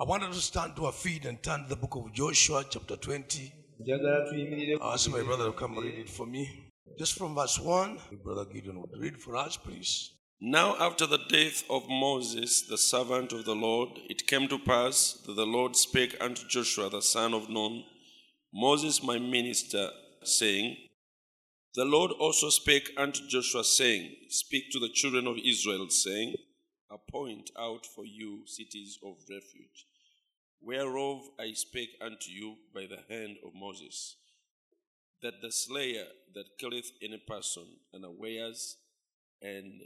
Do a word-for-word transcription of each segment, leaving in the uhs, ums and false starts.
I want us to stand to our feet and turn to the book of Joshua, chapter twenty. I ask my brother to come read it for me. Just from verse one, Brother Gideon would read for us, please. Now after the death of Moses, the servant of the Lord, it came to pass that the Lord spake unto Joshua, the son of Nun, Moses my minister, saying, The Lord also spake unto Joshua, saying, Speak to the children of Israel, saying, Appoint out for you cities of refuge, whereof I spake unto you by the hand of Moses, that the slayer that killeth any person unawares and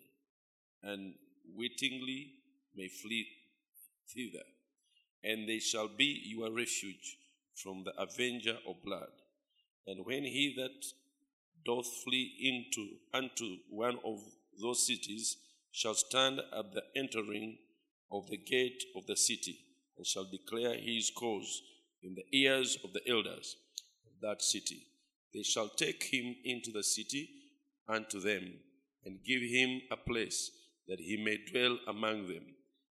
unwittingly may flee thither, and they shall be your refuge from the avenger of blood. And when he that doth flee into unto one of those cities shall stand at the entering of the gate of the city, and shall declare his cause in the ears of the elders of that city. They shall take him into the city unto them, and give him a place, that he may dwell among them.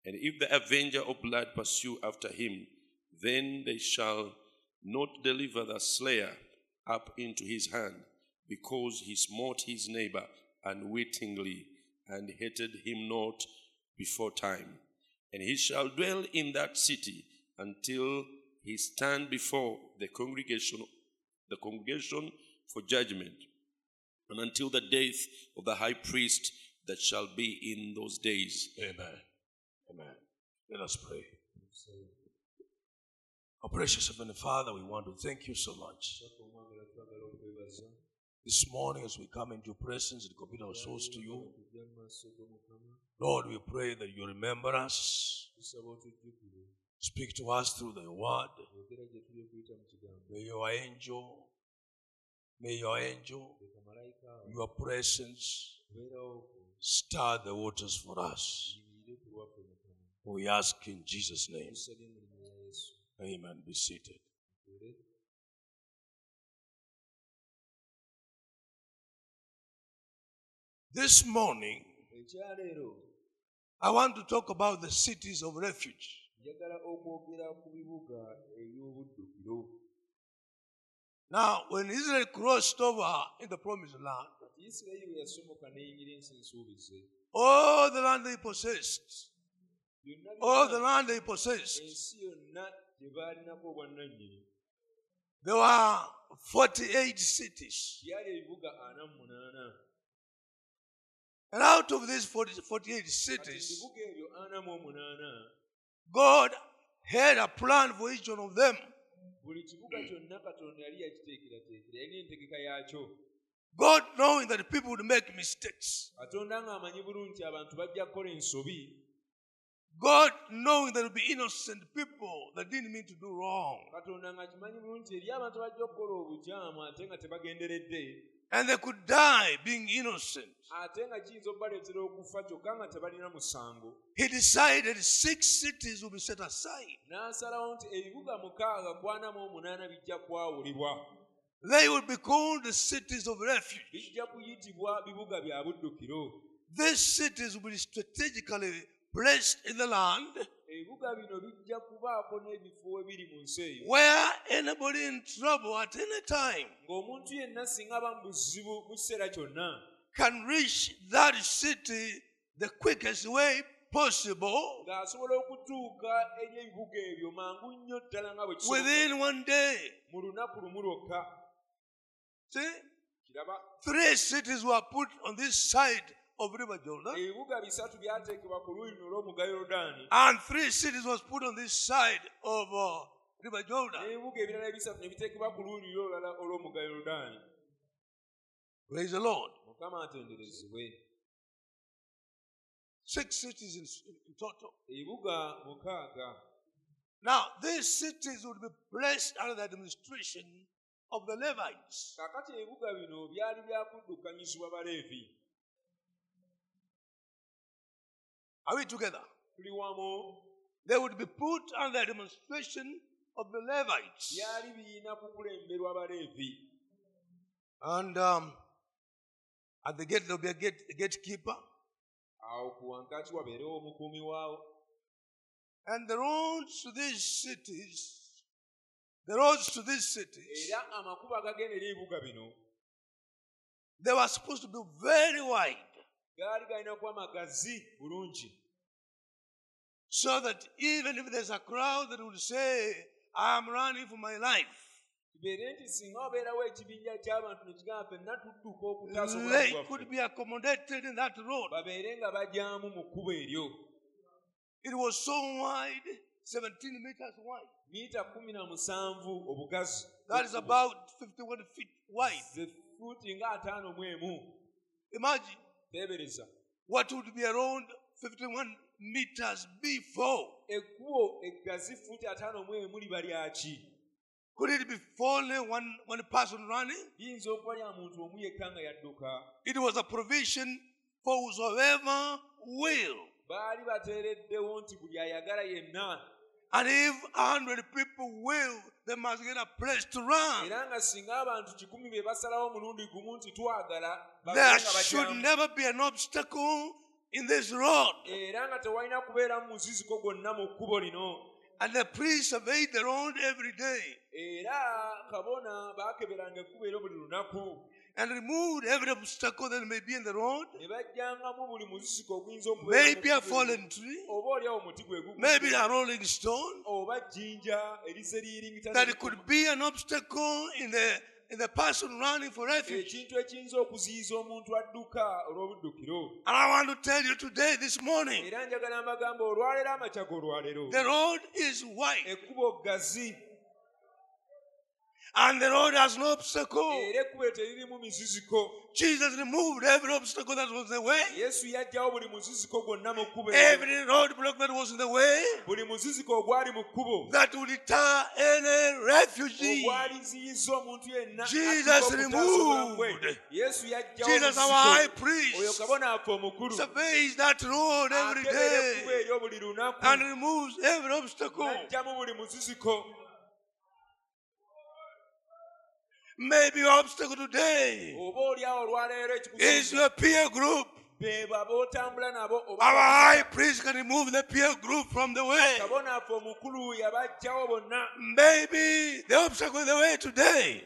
And if the avenger of blood pursue after him, then they shall not deliver the slayer up into his hand, because he smote his neighbor unwittingly, and hated him not before time. And he shall dwell in that city until he stand before the congregation, the congregation for judgment, and until the death of the high priest that shall be in those days. Amen. Amen. Let us pray. Our precious Heavenly Father, we want to thank you so much. This morning, as we come into your presence and commit our souls to you, Lord, we pray that you remember us. Speak to us through the word. May your angel, may your angel, your presence, stir the waters for us. We ask in Jesus' name. Amen. Be seated. This morning, I want to talk about the cities of refuge. Now, when Israel crossed over in the promised land, all the land they possessed, all the land they possessed, there were forty-eight cities. And out of these forty-eight cities, God had a plan for each one of them. God, knowing that people would make mistakes, God, knowing there would be innocent people that didn't mean to do wrong, and they could die being innocent, He decided six cities would be set aside. They would be called the cities of refuge. These cities will be strategically placed in the land, where anybody in trouble at any time can reach that city the quickest way possible, within one day. See? Three cities were put on this side of River Jordan, and three cities was put on this side of uh, River Jordan. Praise the Lord. Six cities in, in total. Now, these cities would be placed under the administration of the Levites. Are we together? They would be put under the administration of the Levites. And um, at the gate, there will be a, gate, a gatekeeper. And the roads to these cities, the roads to these cities, they were supposed to be very wide, so that even if there's a crowd that would say, I'm running for my life, they could be accommodated in that road. It was so wide, seventeen meters wide. That is about fifty-one feet wide. Imagine what would be around fifty-one meters before. Could it be only one, one person running? It was a provision for whosoever will. And if a hundred people will, they must get a place to run. There should never be an obstacle in this road. And the priests surveyed the road every day and removed every obstacle that may be in the road. Maybe a fallen tree, maybe a rolling stone, that it could be an obstacle in the in the person running for refuge. And I want to tell you today, this morning, the road is wide. And the road has no obstacle. Jesus removed every obstacle that was in the way. Every roadblock that was in the way that would deter any refugee, Jesus removed. Jesus, our high priest, surveys that road every day and removes every obstacle. Maybe your obstacle today is your peer group. Our high priest can remove the peer group from the way. Maybe the obstacle in the way today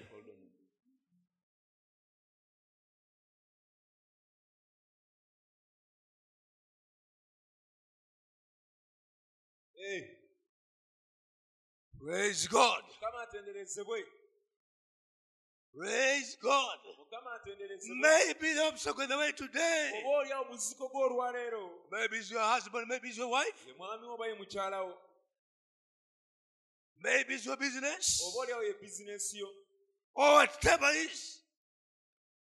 hey. Praise God. Praise God. Maybe the obstacle in the way today, maybe it's your husband, maybe it's your wife, maybe it's your business, or whatever is,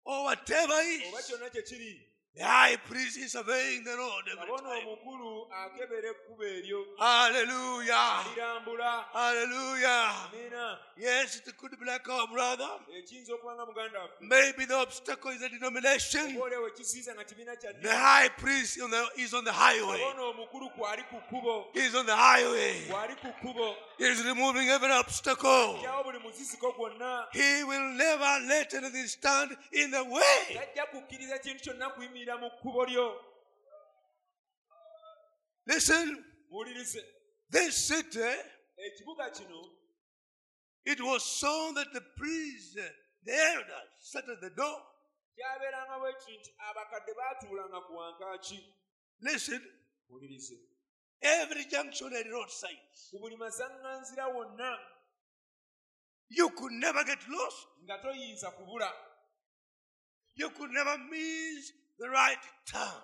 or whatever is, the high priest is surveying the road every time. Hallelujah. Hallelujah. Yes, it could be like our brother. Maybe the obstacle is the denomination. The high priest is on the, is on the highway. He's on the highway. He's removing every obstacle. He will never let anything stand in the way. Listen, this city, it was so that the priests, the elders, sat at the door. Listen, every junction had roadsides. You could never get lost. You could never miss the right turn.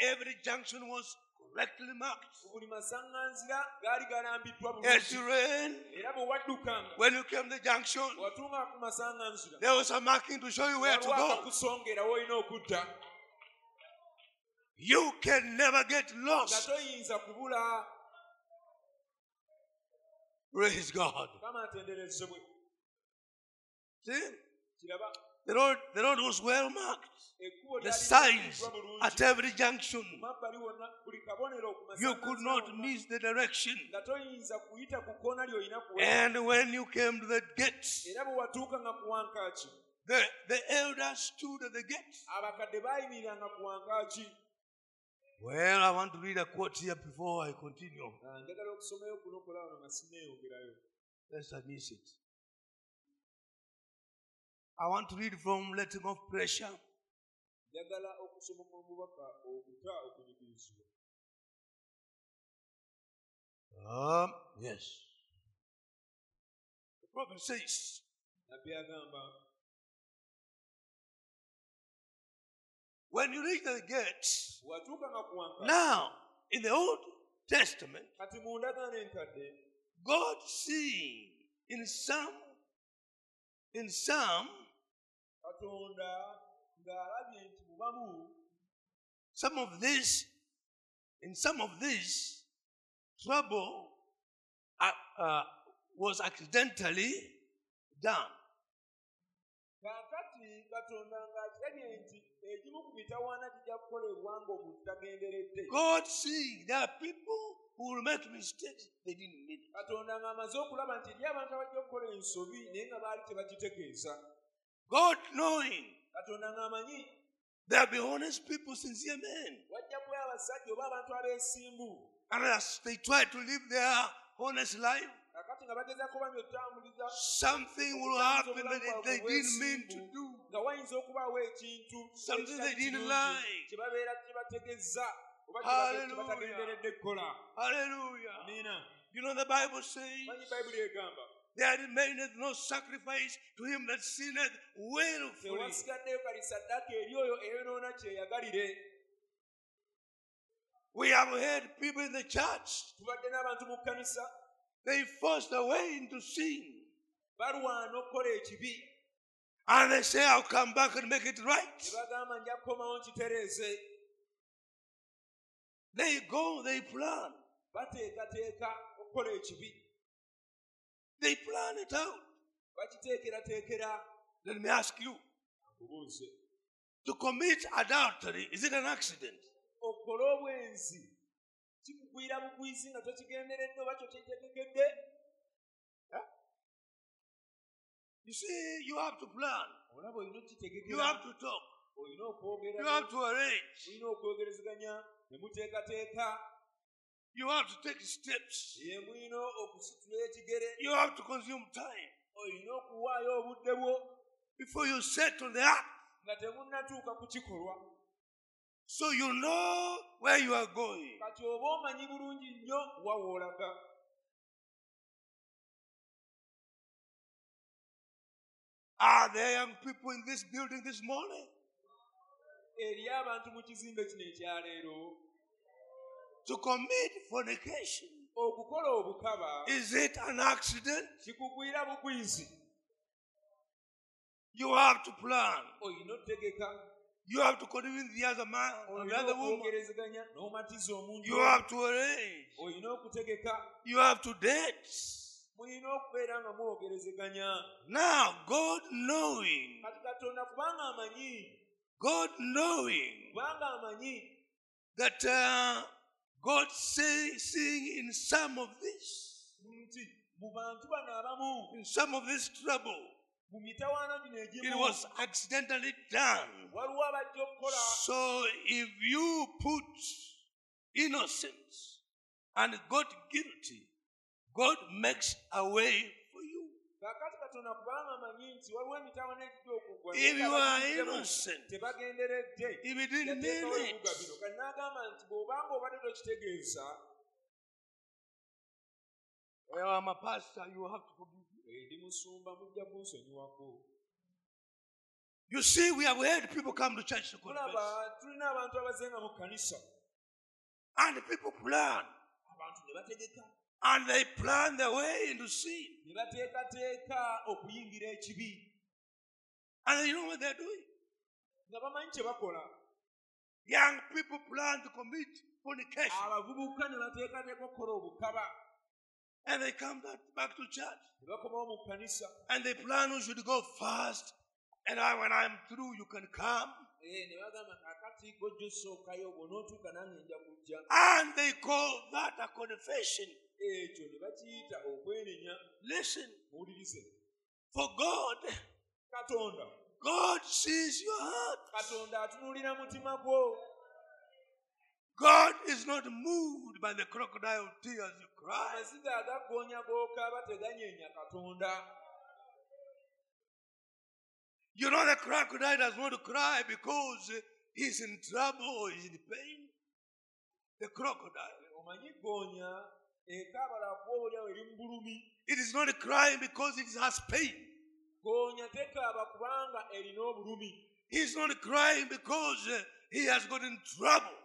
Every junction was correctly marked. As you ran, when you came to the junction, there was a marking to show you where to go. You can never get lost. Praise God. See? The road, the road was well marked. The signs at every junction. You could not miss the direction. And when you came to the gates, the, the elders stood at the gates. Well, I want to read a quote here before I continue. Let's admit it. I want to read from Letting Off Pressure. Um, yes. The prophet says, when you reach the gates, now in the Old Testament, God seeing in some, in some, some of this, in some of this trouble uh, uh, was accidentally done. God seeing there are people who will make mistakes they didn't need. God knowing there will be honest people, sincere men. Unless they try to live their honest life, something will happen that they didn't mean to do. Something they didn't like. Hallelujah. Hallelujah. You know the Bible says, there remaineth no sacrifice to him that sinneth willfully. We have heard people in the church, they forced their way into sin. And they say, I'll come back and make it right. They go, they plan. They plan it out. Let me ask you, to commit adultery, is it an accident? You see, you have to plan. You have to talk. You have to arrange. You have to take steps. You have to consume time before you settle the act. So you know where you are going. Are there young people in this building this morning? To commit fornication, is it an accident? You have to plan. You have to convince the other man or the other woman. You have to arrange. You have to date. Now, God knowing, God knowing that uh, God say, seeing in some of this, in some of this trouble, it was accidentally done. So if you put innocence and God guilty, God makes a way for you. If you are innocent, if you didn't mean it, well, I'm a pastor, you have to forgive. You see, we have heard people come to church to confess. And the people plan. And they plan their way into sin. And you know what they're doing? Young people plan to commit fornication. And they come back to church. And they plan who should go first. And I, when I'm through, you can come. And they call that a confession. Listen. For God, God sees your heart. God is not moved by the crocodile tears you cry. You know, the crocodile does not cry because he's in trouble or he's in pain. The crocodile, it is not crying because it has pain. He's not crying because he has got in trouble.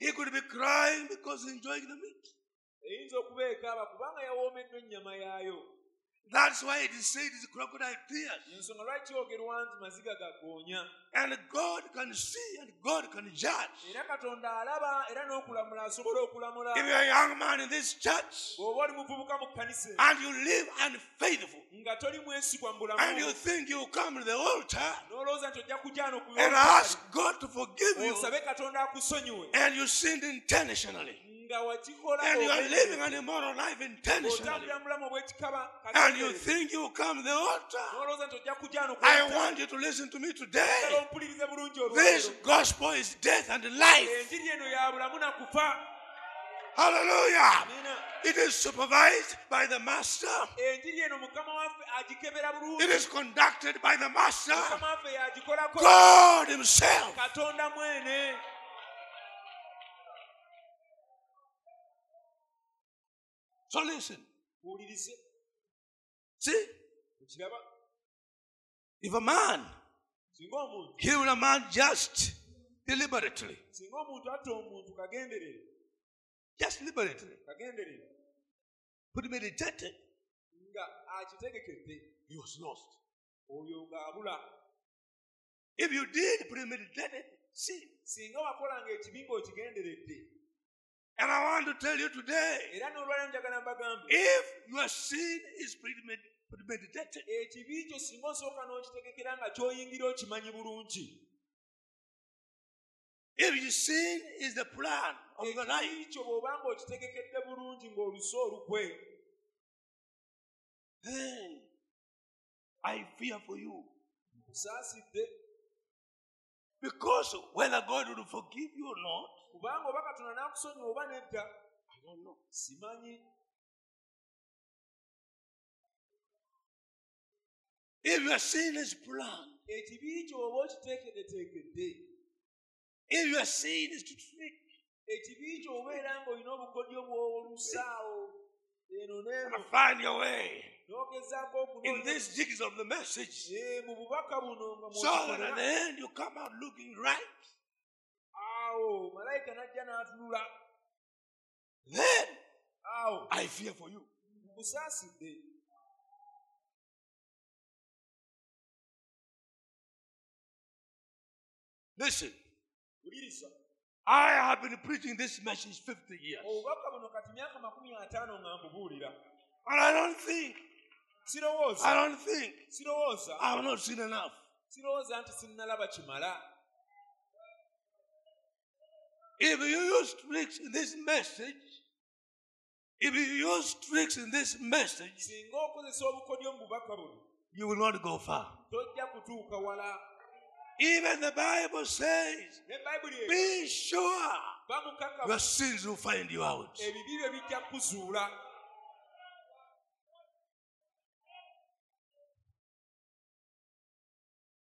He could be crying because he's enjoying the meat. That's why it is said it's crocodile tears. And God can see and God can judge. If you're a young man in this church and you live unfaithful and you think you come to the altar and ask God to forgive you and you sinned intentionally, and you are living an immoral life intentionally, and you think you will come to the altar, I want you to listen to me today. This gospel is death and life. Hallelujah. It is supervised by the master. It is conducted by the master, God himself. So listen. See? If a man kill a man just deliberately, just deliberately, premeditated, he was lost. If you did premeditated sin, and I want to tell you today, if your sin is premeditated, if your sin is the plan of your life, then I fear for you. Because whether God will forgive you or not, I don't know. If your sin is planned, if your sin is to trick, and find your way in these jigs of the message, so that at the end you come out looking right, then I fear for you. Listen, I have been preaching this message fifty years. And I don't think, I don't think, I have not seen enough. If you use tricks in this message, if you use tricks in this message, you will not go far. Even the Bible says, be sure your sins will find you out.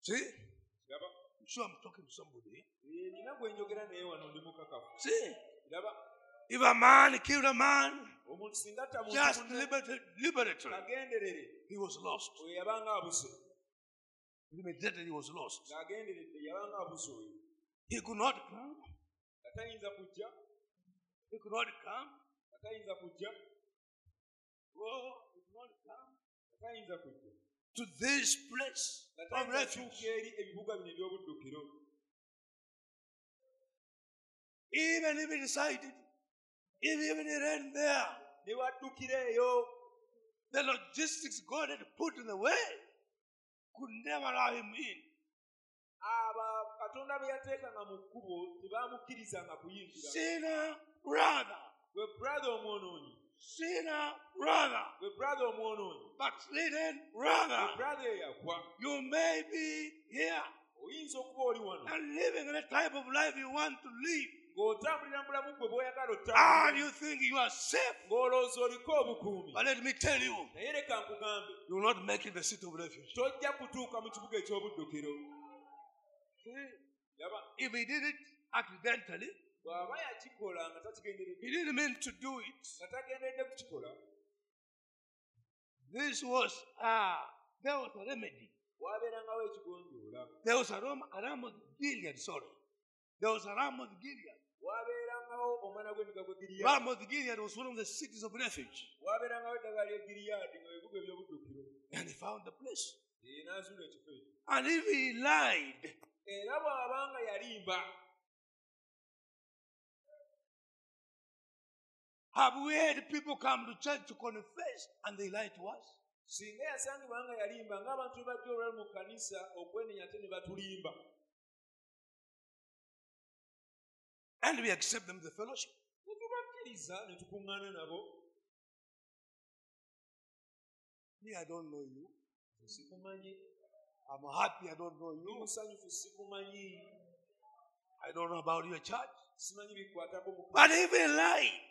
See? I'm sure I'm talking to somebody. See, if a man killed a man just deliberately, he was lost. Immediately he was lost. He could not come. He could not come. Oh, he could not come to this place of refuge. Even if he decided, even if he ran there, the logistics God had put in the way could never allow him in. Sinner, brother. Sinner, brother. Backslidden, brother. You may be here. and living the type of life you want to live. And you think you are safe. But let me tell you, you will not make it the seat of refuge. If he did it accidentally, he didn't mean to do it. This was uh, there was a remedy. There was a Ram a Ramoth Gilead, sorry. There was a Ramoth Gilead. Ramoth Gilead was one of the cities of refuge. And he found the place. And if he lied, have we had people come to church to confess and they lie to us? And we accept them the fellowship. Me, I don't know you. I'm happy I don't know you. I don't know about your church. But if he lied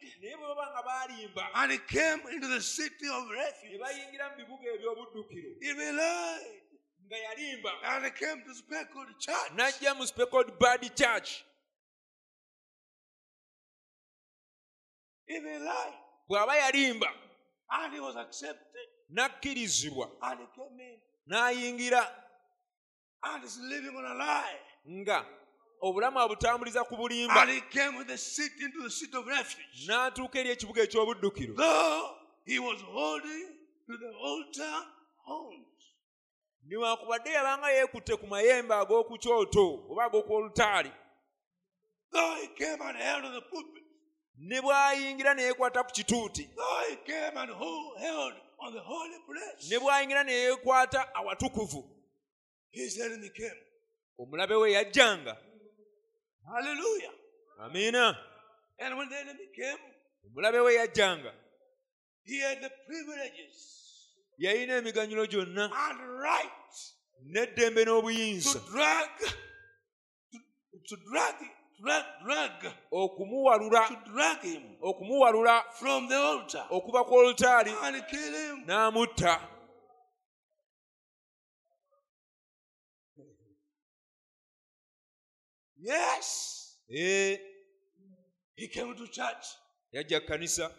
and he came into the city of refuge, if he lied and he came to speckled church, speckled body church, if he lied and he was accepted, and he came in and is living on a lie, and he came with the seat into the seat of refuge. Though he was holding to the altar horns. Though he came and held the pulpit. Though he came and held on the holy place. His enemy came. Hallelujah. Amina. And when the enemy came, he had the privileges and rights to drag, to, to drag, drag, drag, to drag him from the altar and kill him. Yes. Eh. He came to church. Yaja kanisa.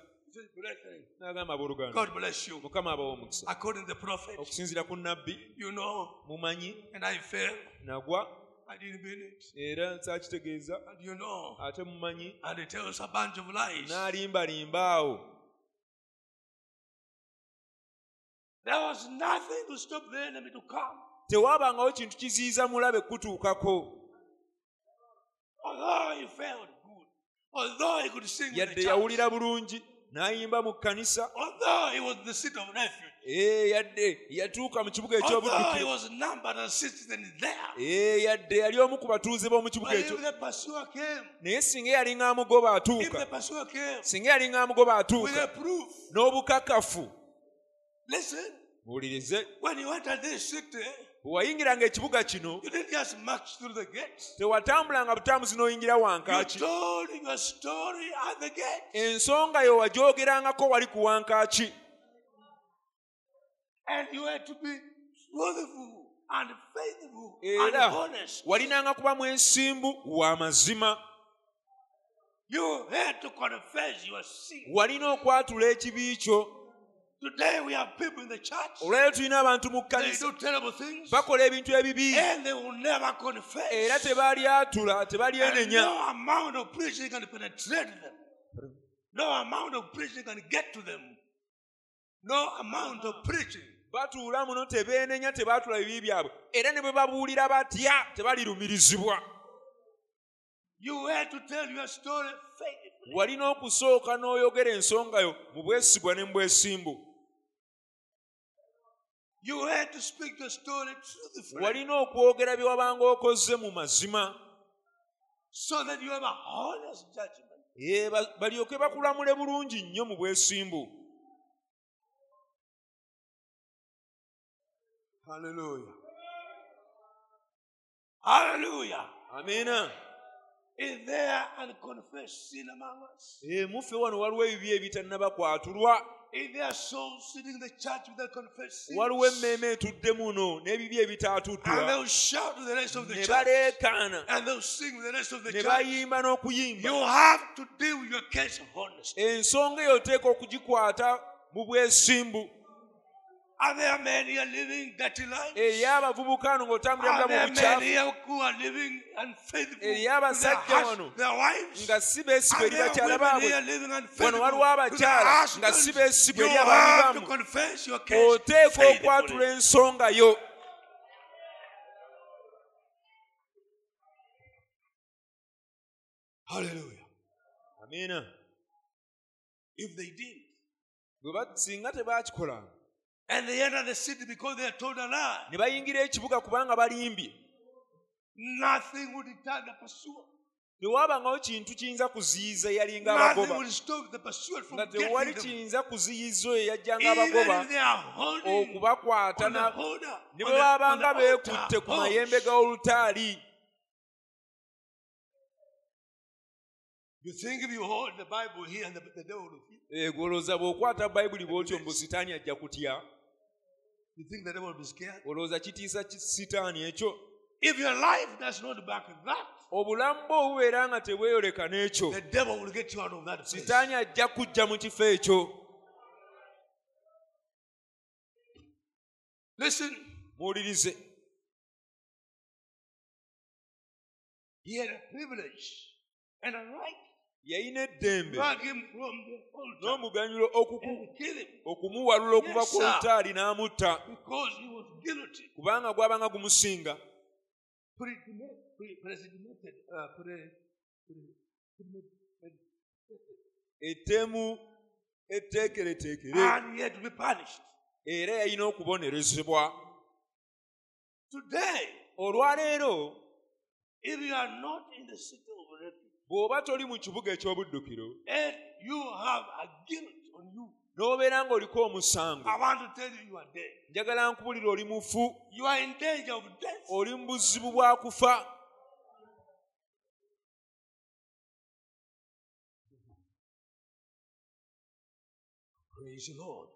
God bless you. According to the prophet, you know, and I fell. I didn't mean it. And you know, and he tells a bunch of lies. There was nothing to stop the enemy to come. Although he felt good, although he could sing in the church, although he was the seat of refuge, although he was numbered as citizen there, but if the pursuer came, if the pursuer came with a proof, listen, when you entered this city, you didn't just march through the gates. You told your story at the gate. And you had to be truthful and faithful and honest. You had to confess your sin. Today we have people in the church. They do terrible things. And they will never confess. And no amount of preaching can penetrate them. No amount of preaching can get to them. No amount of preaching. You had to tell your story faithfully. You had to speak the story truthfully, so that you have a honest judgment. Hallelujah. Hallelujah. Amen. Is there and confess sin among us? Is there souls sitting in the church without confessing? And they'll shout to the rest of the church. And they'll sing to the rest of the church. You have to deal with your case of honesty. Are there men here living dirty lives? Are there men here who are living unfaithful to their husbands, their wives? Are there women here living unfaithful to their husbands? You have to confess your case faithfully. Hallelujah. Amen. If they did, and they enter the city because they are told a lie, nothing would deter the pursuer. Nothing would stop the pursuer from getting them. Even if they are holding on the holder, on the, on the altar. You think if you hold the Bible here and the, the devil will feel? You think the devil will be scared? If your life does not back that, the devil will get you out of that place. Listen. He had a privilege and a right to drag him from the altar and kill him. Yes, sir. Because he was guilty. Predeterminated. Uh, Predeterminated. And he had to be punished. Today, if you are not in the city of refuge, and you have a guilt on you, I want to tell you, you are dead. You are in danger of death. Praise the Lord.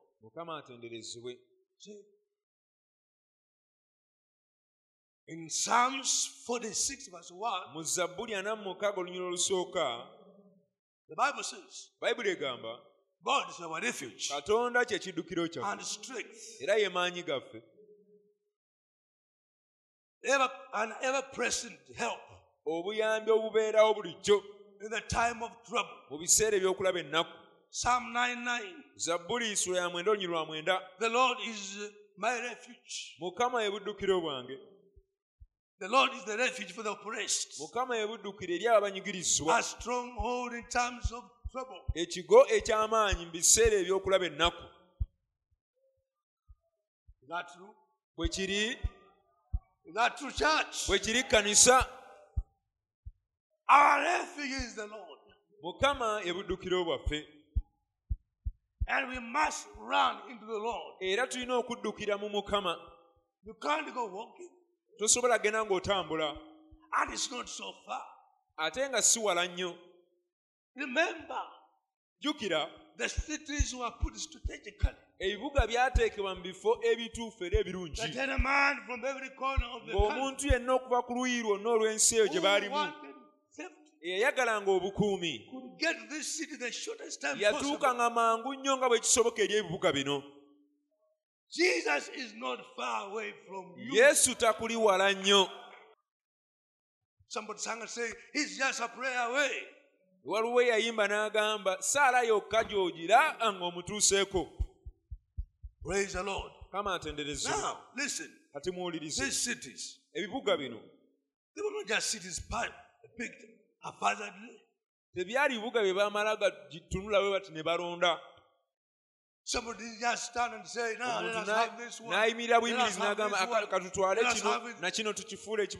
See? In Psalms forty-six verse one, the Bible says, God is our refuge and strength, ever, an ever-present help in the time of trouble. Psalm ninety-nine, the Lord is my refuge. The Lord is the refuge for the oppressed, a stronghold in times of trouble. Is that true? Is that true, church? Our refuge is the Lord. And we must run into the Lord. You can't go walking. And it's not so far. Remember, the cities were put strategically, that had a man from every corner of the country could get to this city the shortest time possible. Jesus is not far away from you. Somebody sang and said, he's just a prayer away. Praise the Lord. Now, listen. These cities, they were not just cities picked haphazardly. Somebody didn't just stand and say, no, let us have this one. Let us have this one. Let us have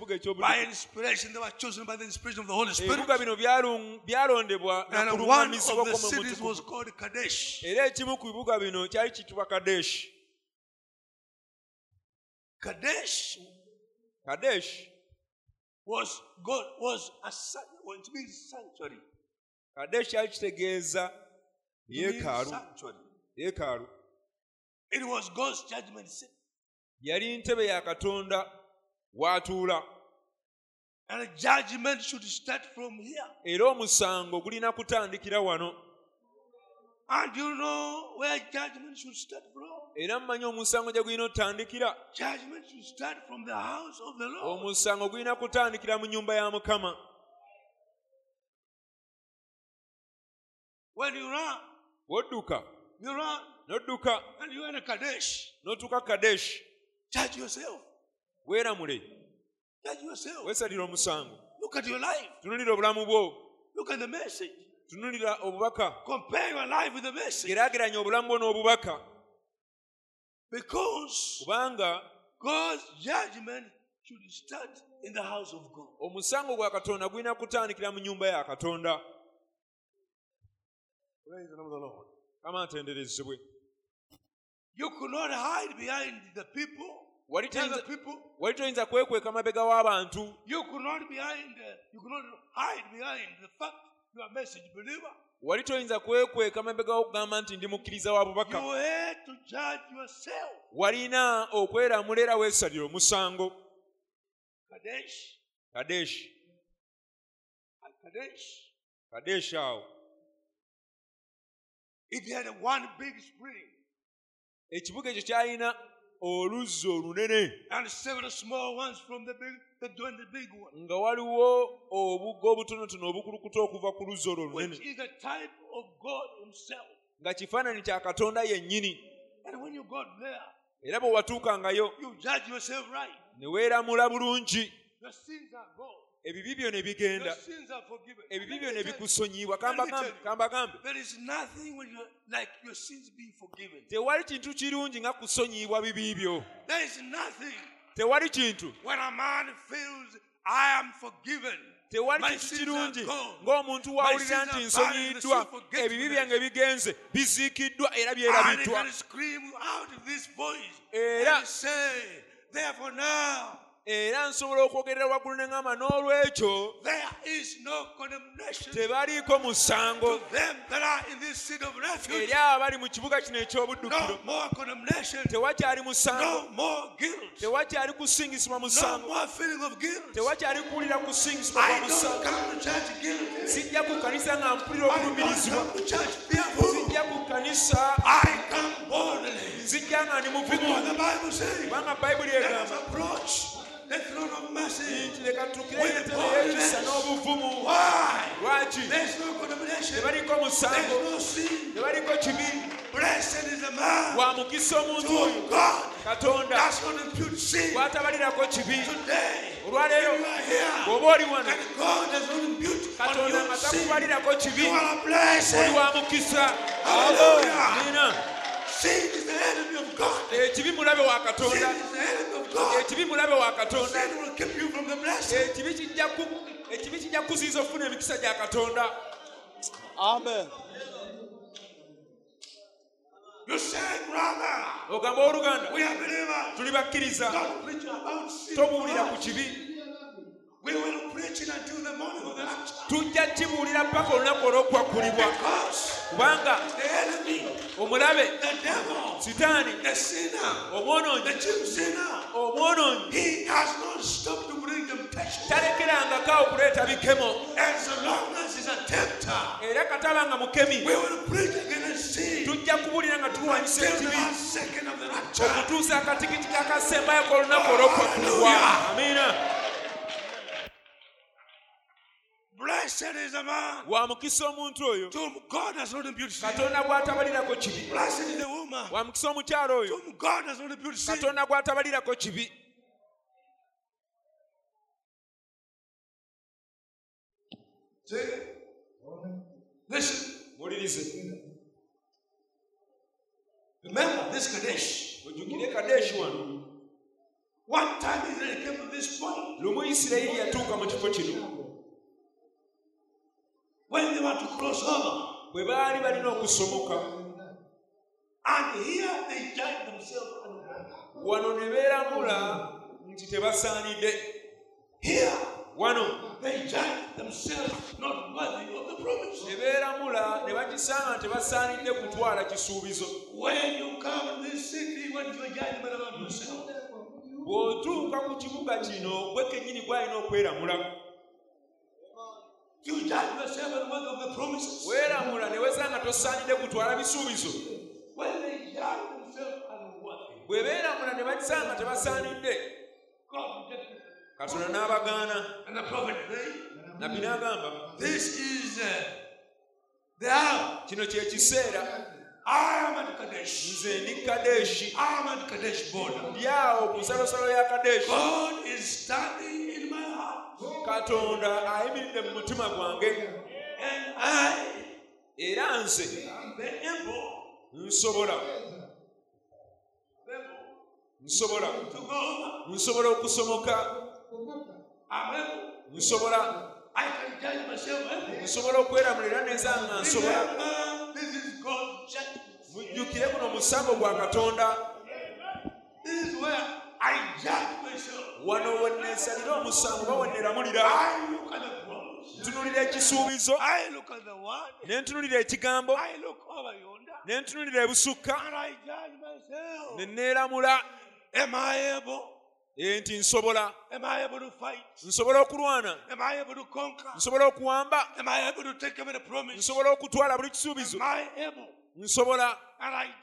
it. By inspiration, they were chosen by the inspiration of the Holy Spirit. And one of the cities was called Kadesh. Kadesh. Kadesh was God was a was to be sanctuary. Kadesh yakitegeeza yeekalu. Yeekalu. It was God's judgment seat. Yali ntebe ya Katonda watuula. And the judgment should start from here. Era omusango gulina kutandikira wano. And you know where judgment should start from? Judgment should start from the house of the Lord. When you run, you run, and you are in a Kadesh. Judge yourself. Judge yourself. Look at your life. Look at the message. Compare your life with the message. Because God's judgment should start in the house of God. Praise the name of the Lord. You could not hide behind the people. You could not behind uh, you could not hide behind the fact you are a message believer. You had to judge yourself. Kadesh. Kadesh. Kadesh. Kadesh. It had one big spring. And several small ones from the big, that join the big one. Which is a type of God Himself. And when you go there, you judge yourself right. Your sins are gone. Your sins are forgiven. There is nothing when you, like your sins being forgiven. There is nothing. When a man feels, I am forgiven. My sins are gone. My sins are gone. The sin forgets me. And he can scream out of this voice and say, therefore now, there is no condemnation to them that are in this seat of refuge. No more condemnation. No more guilt. No more feeling of guilt. I don't come to judge guilt. I don't come to judge fearful. I come boldly. Because the Bible says, let us approach the throne of mercy with boldness. Why? There's no condemnation. There's no sin. Blessed is the man to God. That's not impute sin. Today, you are here, and God does not impute on your sin. You are blessed. Hallelujah. Sin is the enemy of God. Sin is the enemy of God. Sin will keep you from the blessing. Amen. You say, brother, we are believers. Don't preach about sin. We will preach it until the morning of the rapture. Because the enemy, the devil, the sinner, the chief sinner, he has not stopped to bring temptation. As long as he's a tempter, we will preach against sin until the last second of the rapture. Oh, hallelujah. Blessed is the man to whom God has not imputed sin. Blessed is the woman to whom God has not imputed sin. See? Listen. What is it? Remember this Kadesh. When you get Kadesh one. One time Israel came to this point. When they want to cross over, and here they judge themselves. Here They judged themselves not worthy of the promise. When you come to this city, what is your judgment about yourself? You judge yourself and work of the promises. When they judge themselves and work, God protected them. And the prophet, right? This is uh, the hour. I am at Kadesh. I am at Kadesh border. God is standing in my heart. And I am able to go over. I'm able. I can judge myself. This is God's judgment. This is where I judge myself. I look at the promise. I look at the word. I look over yonder. And I judge myself. Am I able? Am I able to fight? Am I able to conquer? Am I able to take away the promise? Am I able? And I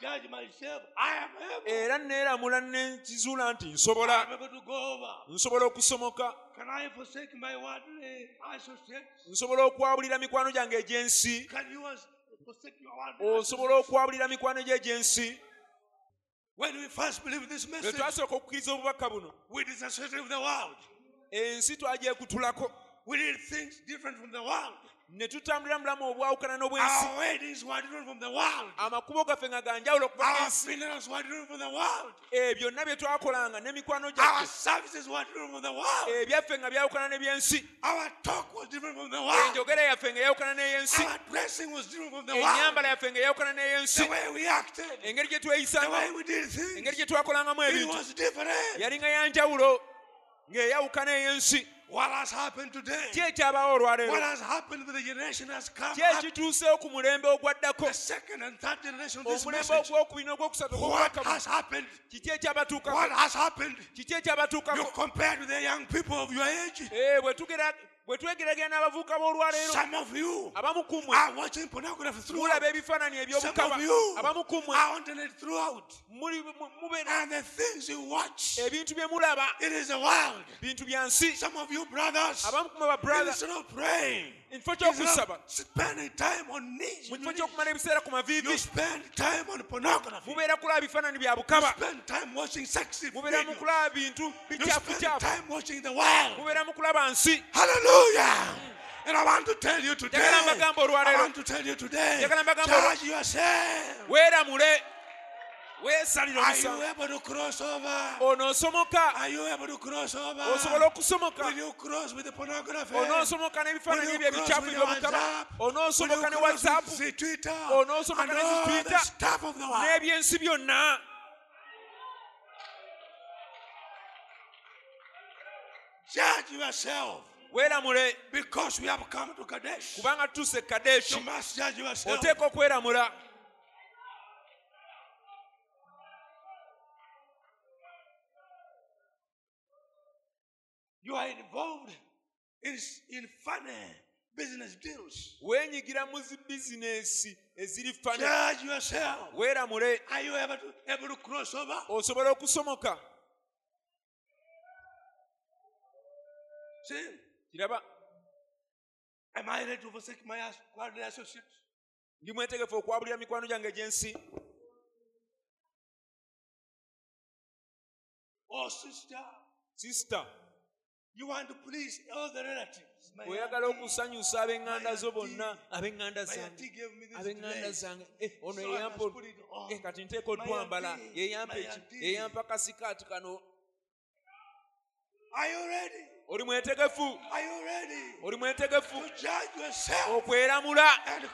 judge myself. I am able. I'm able to go over. Can I forsake my worldly associates? Can you forsake your worldly associates? When we first believe this message, we disassociated with the world. We did things different from the world. Our weddings were different from the world. Our funerals were different from the world. Our services were different from the world. Our talk was different from the world. Our dressing was different from the world. The way we acted, the way we did things, it was different. What has happened today? What has happened with the generation has come after? The second and third generation of this message. What has happened? What has happened? You compare to the young people of your age. Some of you are watching pornography throughout. Some of you are on it throughout. And the things you watch, it is the world. Some of you brothers, instead of praying, instead of spending time on needs, you spend time on pornography. You spend time watching sexy videos. You spend time watching the world. Hallelujah. And I want to tell you today, I want to tell you today, judge yourself. Are you able to cross over? Are you able to cross over? Will you cross with the pornography? Will you cross with WhatsApp? Will you cross with Twitter? And all the stuff of the world. Judge yourself. Because we have come to Kadesh, you must judge yourself. You are involved in, in funny business deals. Judge yourself. Are you able to, able to cross over? See? Am I ready to forsake my worldly associates? Oh, sister, sister, you want to please all the relatives. My auntie gave me this today, so I must put it on. My auntie, my auntie. Are you ready? Are you ready to judge yourself and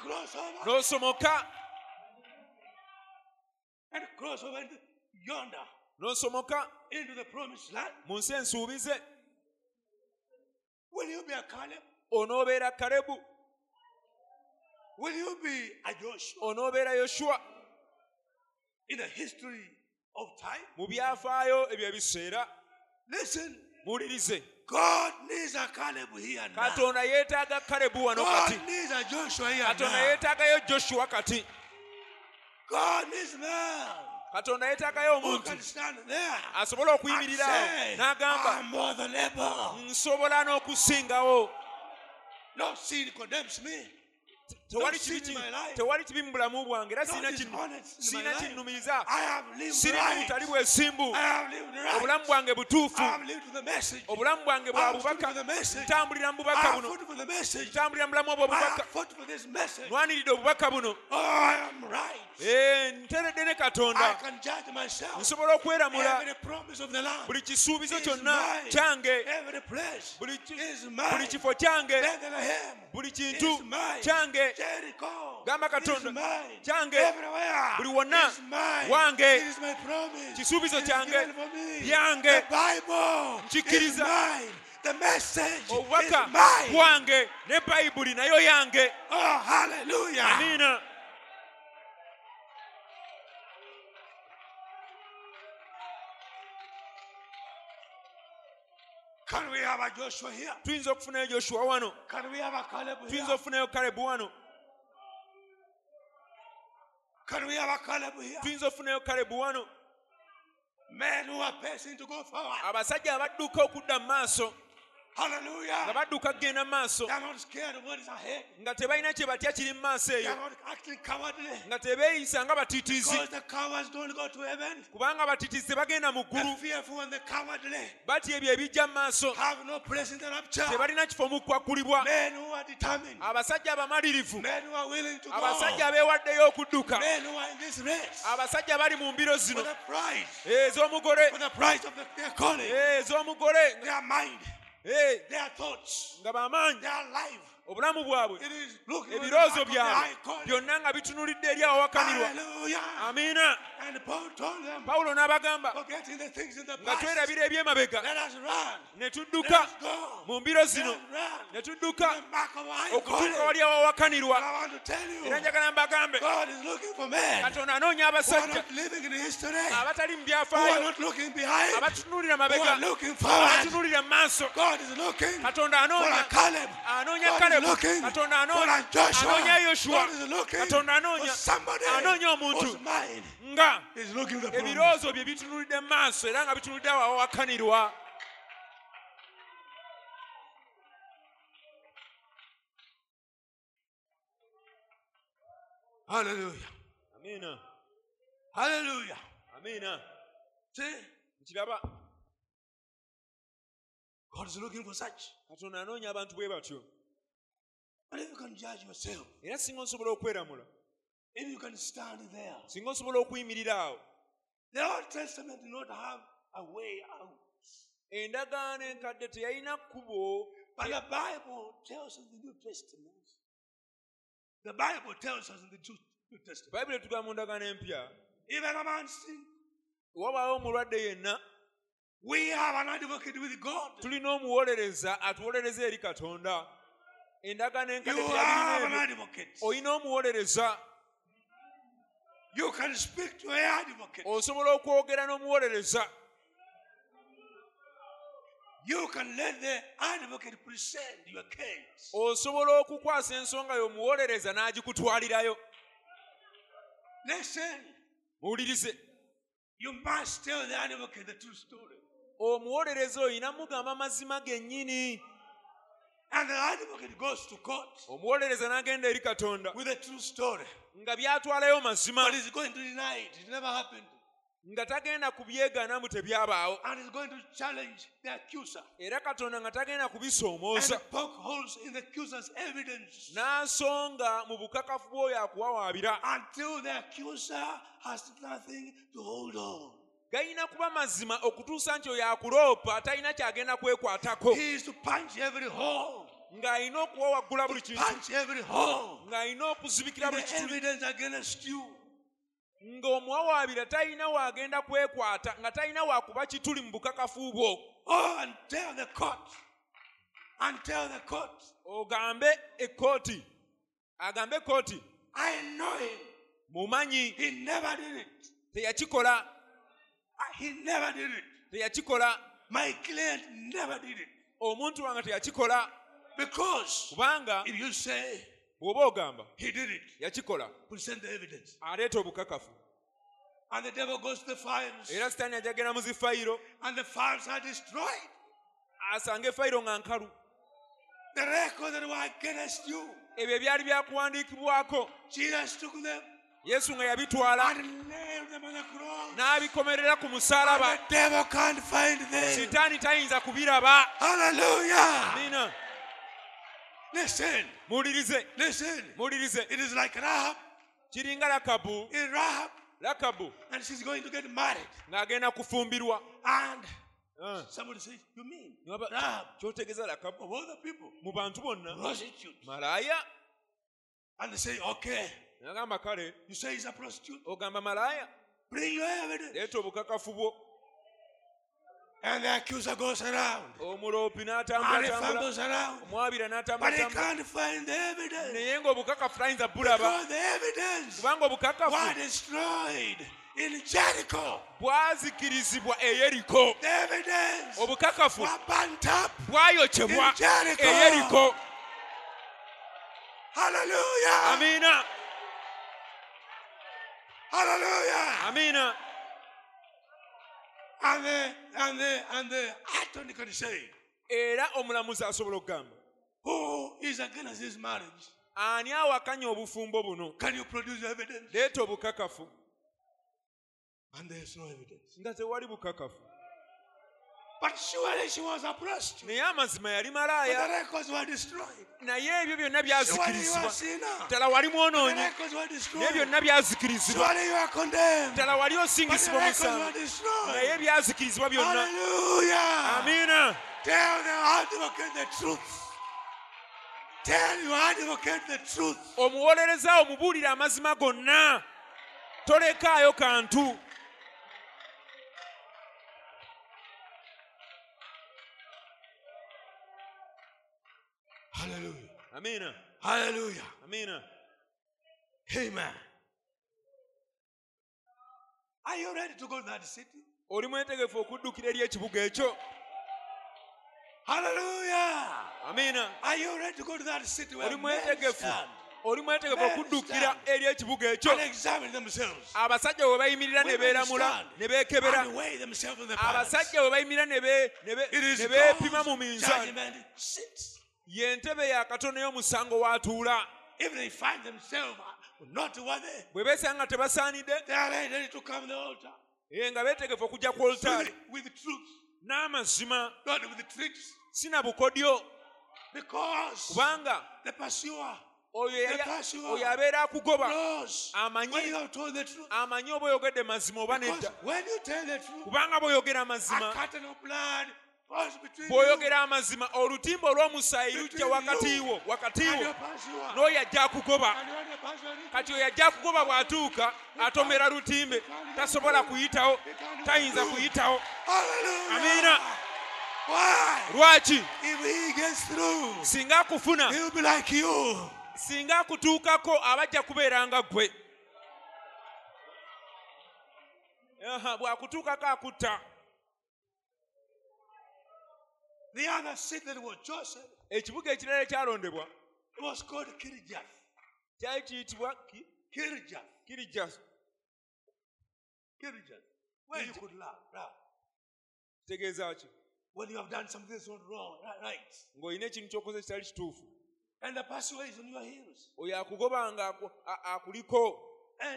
cross over? And cross over yonder into the promised land? Will you be a Caleb? Onobera Kalebu. Will you be a Joshua? Onobera Joshua. In the history of time. Mubyafayo ebyebiseera. Listen. Mulirize. God needs a Caleb here now. Katonda yeetaaga Kalebu wano kati. God needs a Joshua here now. Katonda yeetaagayo Joshua kati. God needs man. Katonda yeetaagayo omuntu. Asobola okuyimirira n'agamba nsobola n'okusingawo. No sin condemns me. Tewali kibi mu bulamu bwange era sirina kinnumiriza. Siri mutali bwesimbu. Obulamu bwange butuufu. Obulamu bwange bwa bubaka. Ntambulira mu bubaka buno. Ntambulira mu bulamu obubaka. Nwaniridde obubaka buno. Eh, nteredde ne Katonda. Nsobola okweramula. Buli kisuubizo kyonna kyange. Buli kifo kyange. Buli kintu kyange. Gamba Katonda kyange. Buli wonna wange. Kisuubizo kyange. Yange. Nkikkiriza. The message obubaka wange ne Bayibuli nayo yange. Oh, hallelujah. Amina. Can we have a Joshua here? Twins of Funejo Joshua wano. Can we have a Caleb here? Twins of Funejo Caleb wano. Can we have a Caleb here? Twins of Funejo Caleb wano. Men who are passing to go forward. Abasajja abadduka okudda maaso. Hallelujah. Abadduka kugenda maaso. They are not scared of what is ahead. Nga tebalina kye batya kiri mu maaso eyo. They are not acting cowardly. Nga tebeeyisa nga batitiizi. Because the cowards don't go to heaven. Kubanga batitiizi tebagenda mu ggulu. The fearful and the cowardly. Bati ebyo ebijja mu maaso. Have no place in the rapture. Tebalina kifo mu kwakulibwa. Men who are determined. Abasajja abamalirivu. Men who are willing to go. Abasajja abeewaddeyo okudduka. Men who are in this race. Abasajja bali mu mbiro zino. For the prize. Ez'omugole. For the prize of their calling. Ez'omugole. Their mind. Hey, their thoughts, their life. It is looking at the eye calling. Hallelujah. And Paul told them, forgetting the things in the past, let us run. Let us go. Let us run. Let us look at the mark of eye calling. And I want to tell you, God is looking for men who are not living in history, who are not looking behind, who are looking forward. God is looking for a Caleb. God is looking for a Joshua. God is looking for somebody whose mind is looking for the promise. Hallelujah. Amen. Hallelujah. Amen. See? God is looking for such. But if you can judge yourself, if you can stand there, the Old Testament did not have a way out. But the Bible tells us in the New Testament. The Bible tells us in the New Testament. Even a man sinned. We have an advocate with God. You have an advocate. You can speak to an advocate. You can let the advocate present your case. Listen. You must tell the advocate the true story. And the advocate goes to court with a true story. But he's going to deny it. It never happened. And he's going to challenge the accuser. And poke holes in the accuser's evidence. Until the accuser has nothing to hold on. He is to punch every hole. To punch every hole. The evidence against you. Oh, and tell the court. and tell the court, ogambe ekoti, agambe koti, I know him. Mumanyi. He never did it. Teyachikola. He never did it. Teyachikola. My client never did it. Omuntu wanga teyachikola. Because kubanga, if you say ogamba, he did it, yachikola, present the evidence. And the devil goes to the files. And the files are destroyed. The records that were against you, Jesus took them and nailed them on the cross. And the devil can't find them. Hallelujah. Amen. Listen. Listen. Listen. It is like Rahab. In Rahab. And she's going to get married. And uh, somebody says, you mean Rahab, of all the people, prostitute. And they say, okay. You say he's a prostitute. Bring your evidence. And the accuser goes around. And he fumbles around. But he can't find the evidence. Because the evidence was destroyed in Jericho. The evidence was burnt up in Jericho. Hallelujah. Amina. Hallelujah. Amina. And the, and the, and the attorney can say, who is against this marriage? Can you produce evidence? And there is no evidence. But surely she was a prostitute. But the records were destroyed. Surely you are a sinner. The records were destroyed. Surely you are condemned. But the records were destroyed. Hallelujah. Amen. Tell the advocate the truth. Tell your advocate the truth. Hallelujah. Amen. Hallelujah. Amen. Amen. Are you ready to go to that city? Hallelujah. Amen. Are you ready to go to that city where men stand? And examine themselves. And weigh themselves in the balance. It is God's judgment seat. Even they find themselves not worthy, they are ready to come to the altar with, with truth, not with tricks. Because the pursuer, the pursuer knows when you have told the truth. Because when you tell the truth, a curtain of blood boyogera amazima olutimbo olwomusayi lujja wakatiwo wakatiwo no yajja kugoba kati yajja kugoba bwatuuka atomera lutimbe tasobola kuyitawo tayinza kuyitawo. Amina. Lwaki singa kufuna singa kutuukako abajja kubeeranga ggwe bwakutuukako akutta. The other city that was chosen, it was called Kirijas. Kirijas. Kirijas. Kirijas. Where you could laugh. When you have done something that's not wrong, right? And the pastor is on your heels. And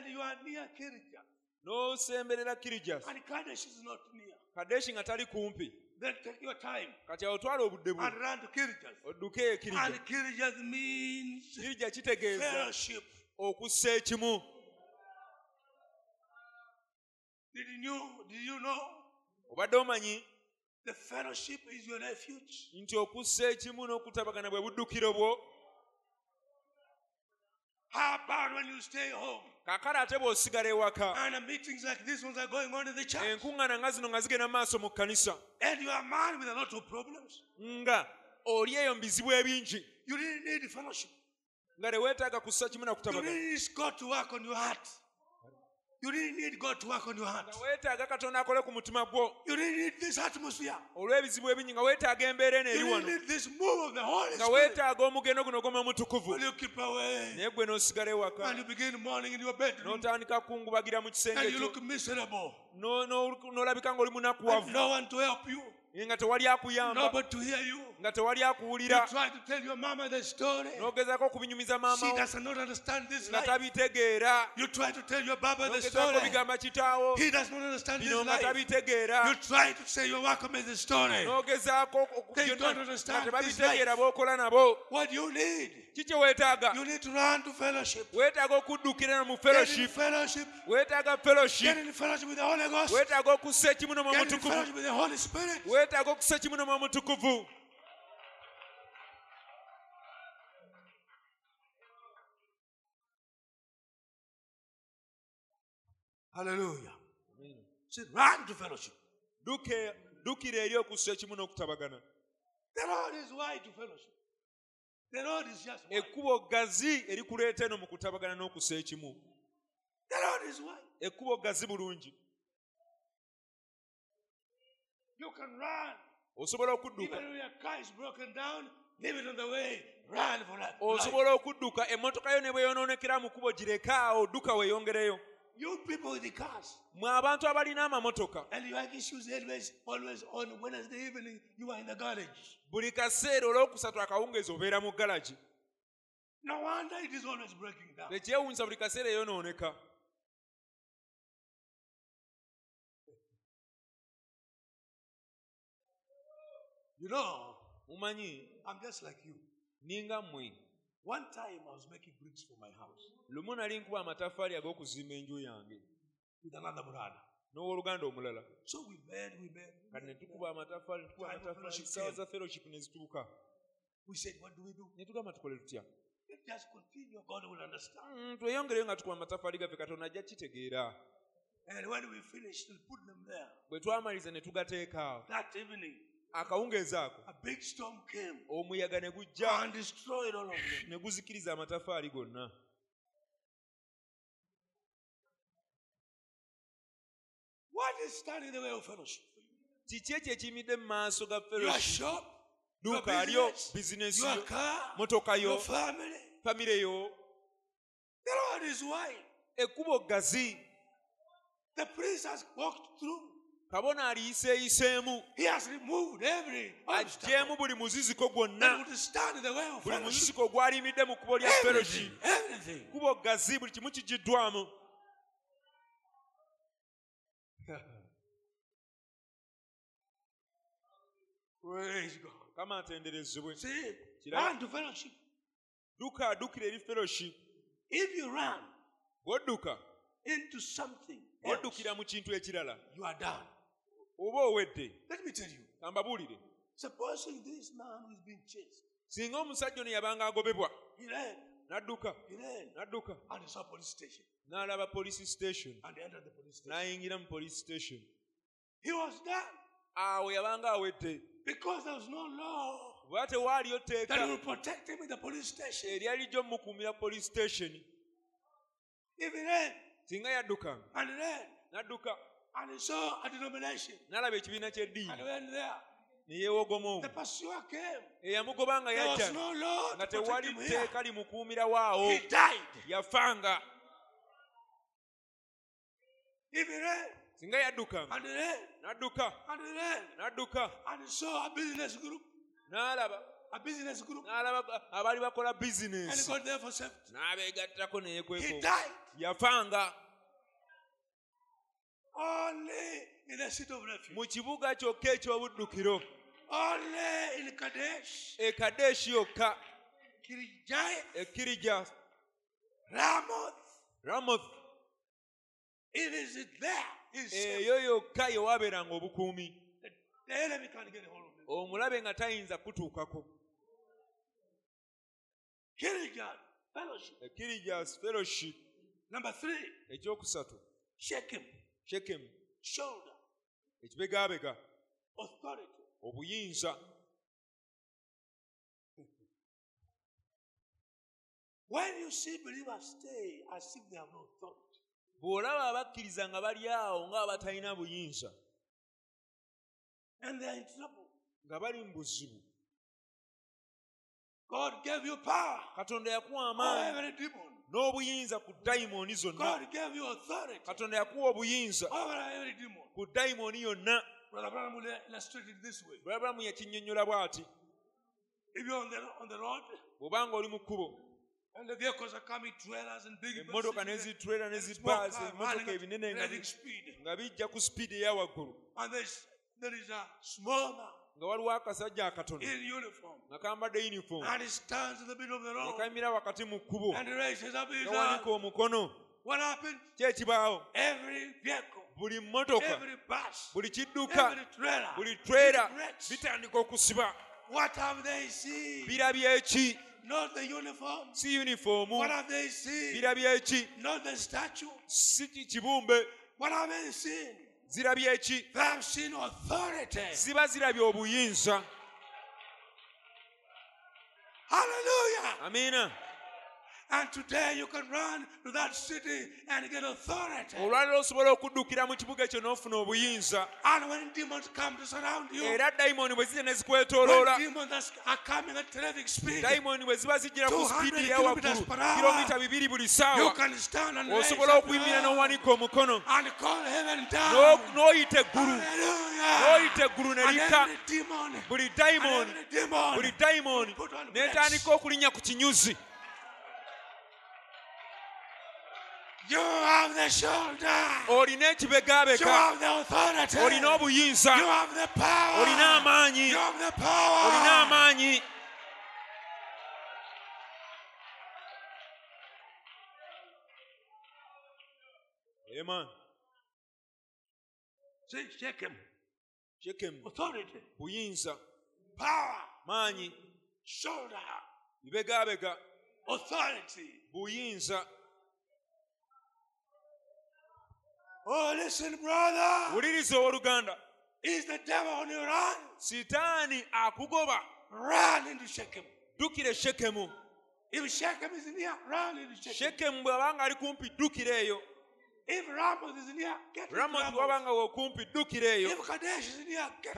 you are near Kirijas. And Kadesh is not near. Kadesh ngatali kumpi. Then take your time and run to Kirijas. And Kirijas means fellowship. Did you, did you know? The fellowship is your refuge. How about when you stay home? And the meetings like these ones are going on in the church. And you are a man with a lot of problems. You didn't need fellowship. You didn't need God to work on your heart. You didn't need God to work on your heart. You didn't need this atmosphere. You didn't need this move of the Holy Spirit. When you keep away, when you begin morning in your bedroom, and you look miserable, and no one to help you, nobody to hear you. You try to tell your mama the story. She does not understand this life. You try to tell your baba the story. He does not understand this life. You try to say your welcome is the story. They don't understand this life. What do you need? You need to run to fellowship. Get in fellowship. Get in fellowship with the Holy Ghost. Get in fellowship with the Holy Spirit. Hallelujah. Amen. Say, run to fellowship. The Lord is wide to fellowship. The Lord is just wide. The Lord is wide. You can run. Even when your car is broken down, leave it on the way. Run for life. You people with the cars. And you have issues always, always on Wednesday evening, you are in the garage. No wonder it is always breaking down. You know, I'm just like you. One time I was making bricks for my house with another brother. So we made, we made, we made. We said, what do we do? Let us continue, God will understand. And when we finished, we put them there. That evening, a big storm came and destroyed all of them. What is standing in the way of fellowship? Your shop, your business, your car, your family. The Lord is wide. The priest has walked through. He has removed every obstacle that would stand in the way of fellowship. Everything. Everything. Praise God. See, run to fellowship. If you run into something else, you are done. Let me tell you. Supposing this man who's been chased, he ran, he ran, and he saw a police station. And he entered the police station. He was done. Because there was no law that will protect him in the police station. If he ran, and ran, and he saw a denomination. And he went there. The pursuer came. There was no law to protect him here. He died. If he ran, and ran, and ran, and he saw a business group. A business group. And he got there for safety. He died. Only in the city of refuge. Only in Kadesh. Kirijas. Ramoth. Ramoth. It is there. It is the enemy can't get a hold of it. Kirijas fellowship. Kirijas fellowship. Number three. Shechem. Shechem. Shoulder. Authority. When you see believers stay as if they have no thought, and they are in trouble, God gave you power over every demon. God gave you authority over every demon. Brother Branham will illustrate it this way. If you're on the, on the road, and the vehicles are coming, trailers and big buses, running speed, and there's, there is a small man in uniform, and he stands in the middle of the road, and he raises up his arm. What happened? Every vehicle, every bus, every trailer, what have they seen? Not the uniform. See uniform. What have they seen? Not the statue. What have they seen? They have seen authority. Hallelujah. Amen. And today you can run to that city and get authority. And when demons come to surround you, when demons are coming at terrific speed, two hundred kilometers per hour, you can stand and raise your hand and call heaven down. Hallelujah. And every demon, every demon, put on grace. You have the shoulder. You have the authority. You have the power. You have the power. Amen. See, Shechem. Shechem. Authority. Power. Shoulder. Authority. Oh, listen, brother. Is the devil on your run? Sitani akugoba. Run into Shechem. Dukire Shechem. If Shechem is near, run into Shechem. If Ramoth is near, get to Ramoth. If Kadesh is near, get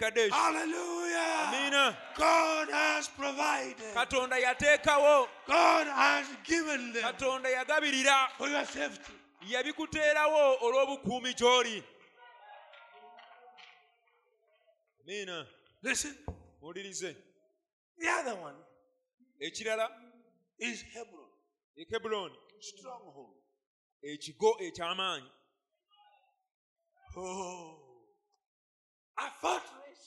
Kadesh. Hallelujah. God has provided. God has given them for your safety. Listen. The other one is Hebron. Hebron. Stronghold. Oh. A fortress.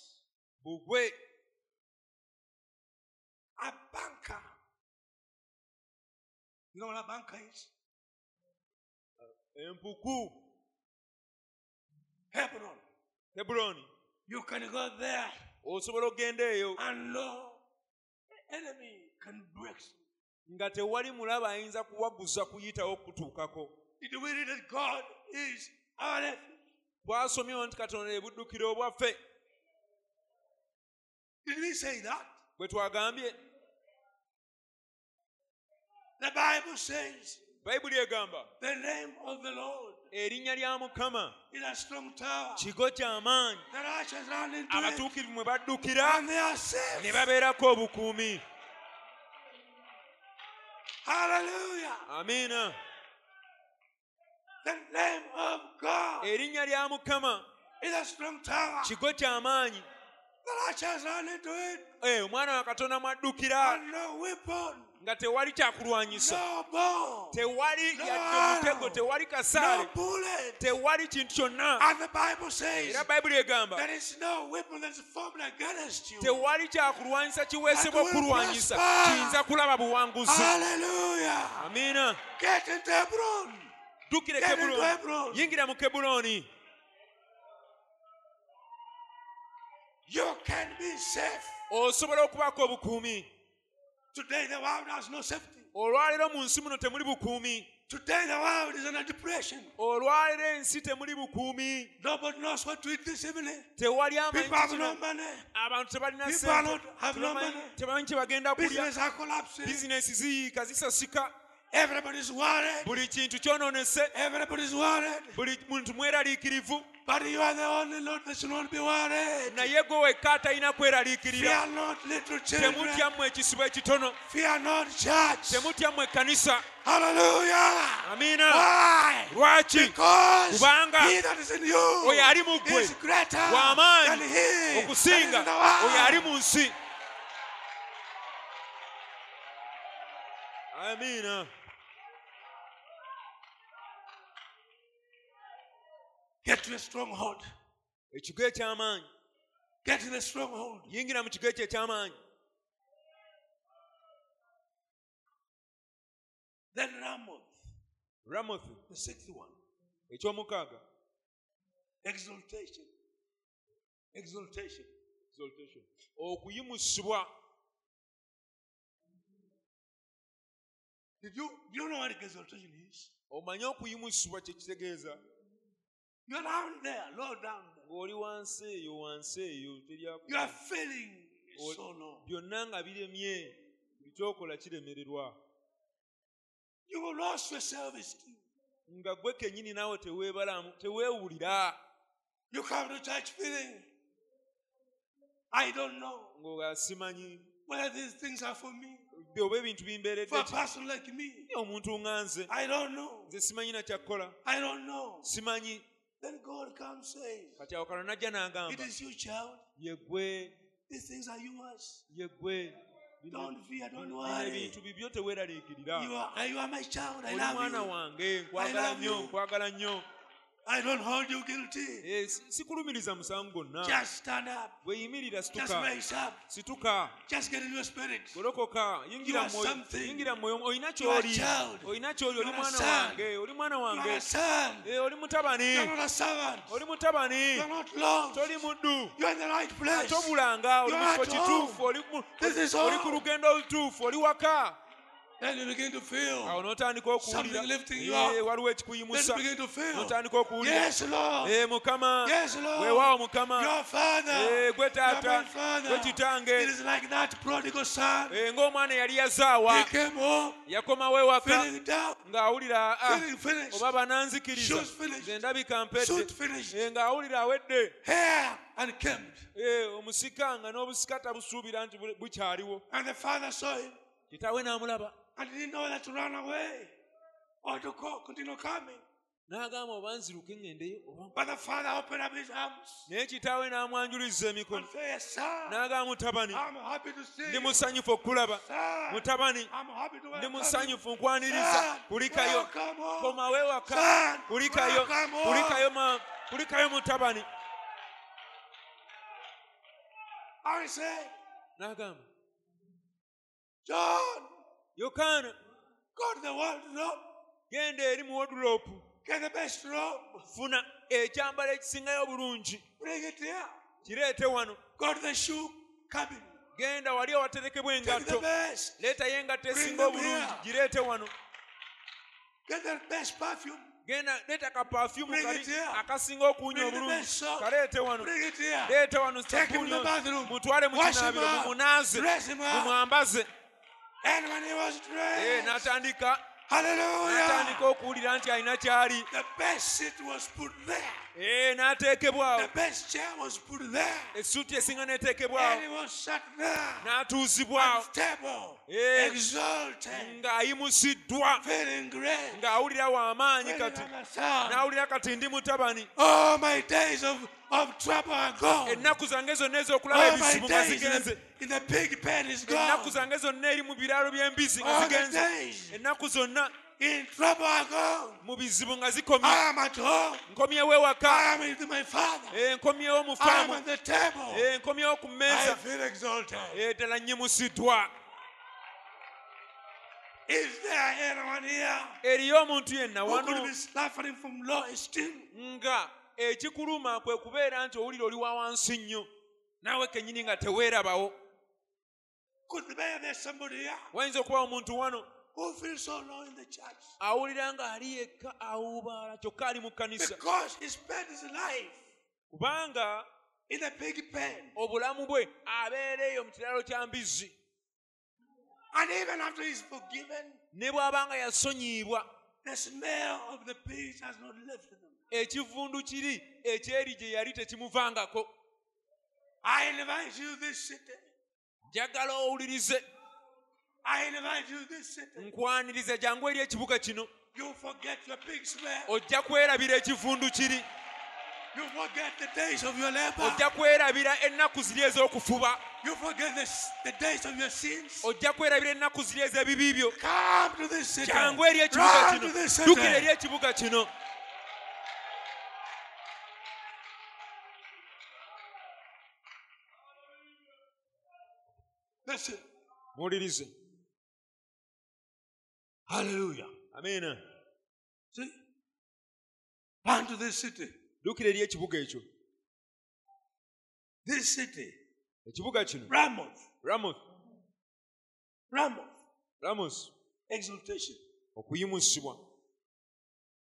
A bunker. You know what a bunker is? Mpuku. Hebron. Hebron. You can go there. And Lord, the enemy can break through. Did we read that God is our refuge? Did we say that? The Bible says, the name of the Lord is a strong tower. The righteous run into it, and they are safe. Hallelujah. Amen. The name of God is a strong tower. The righteous run into it, and no weapon. No bomb, no bullet. And the Bible says there is no weapon that's formed against you that will prosper. Hallelujah. Amen. Get into Hebron. Get into Hebron. You can be safe. Today the world has no safety. Today the world is in a depression. Nobody knows what to eat this evening. People have no money. People not, have no money. Business are collapsing. Everybody's worried. Everybody's worried. But you are the only Lord that should not be worried. Fear not, little children. Fear not, church. Hallelujah. Amina. Why? Because he that is in you is greater than he that is in the world. Amina. Get to a stronghold. Get to the stronghold. Then Ramoth. Ramoth. The sixth one. Exaltation. Exaltation. Exaltation. Did you, do you know what exaltation is? You're down there, low down there. You are feeling so low. You will lost your service. You come to church feeling, I don't know whether these things are for me. For a person like me, I don't know. I don't know. Then God comes and says, it is you, child. These things are yours. Don't fear, don't worry. You are, you are my child. I love you. I love you. I don't hold you guilty. Just stand up. Just rise up. Just get in your spirit. You are something. You are a child. You are a son. You are a son. You are not a servant. You are not lost. You are in the right place. You are at home. This is all. Then you begin to feel something lifting you up. Then you begin to feel, yes, Lord. Yes, Lord. Your father, your grandfather. It is like that prodigal son. He came home feeling down, feeling finished, shoes finished, suit finished, hair unkempt. And the father saw him. And he didn't know that to run away or to continue coming. But the father opened up his arms and said, son, I'm happy to see you. Son, I'm happy to welcome you. Son, welcome home. I said, John, you can go to the wardrobe. Get the best robe. Bring it here. Go to the shoe cabin. Take the best. Bring them here. Get the best perfume. Bring it here. Bring the best salt. Bring it here. Take him to the bathroom. Wash him up. Dress him up. And when he was dressed, hallelujah, the best seat was put there. The best chair was put there. And he was sat there, unstable, exalted, feeling great. Oh, my days of Of trouble and gone. All my days in the, in the big bed is gone. All the days in trouble I go. I am at home. I am with my father. I am at the table. I feel exalted. Is there anyone here who could be suffering from low esteem? Could there be somebody here who feels so low in the church. Because he spent his life in a big pain. And even after he's forgiven, the smell of the peace has not left them. I invite you this city. I invite you this city. You forget your big smell. You forget the days of your labor. You forget the, the days of your sins. Come to this city. Run to this city. Listen. What did he say? Hallelujah. Amen. See? Run to this city. This city, Ramoth, Ramoth, Ramoth, Ramoth, exaltation.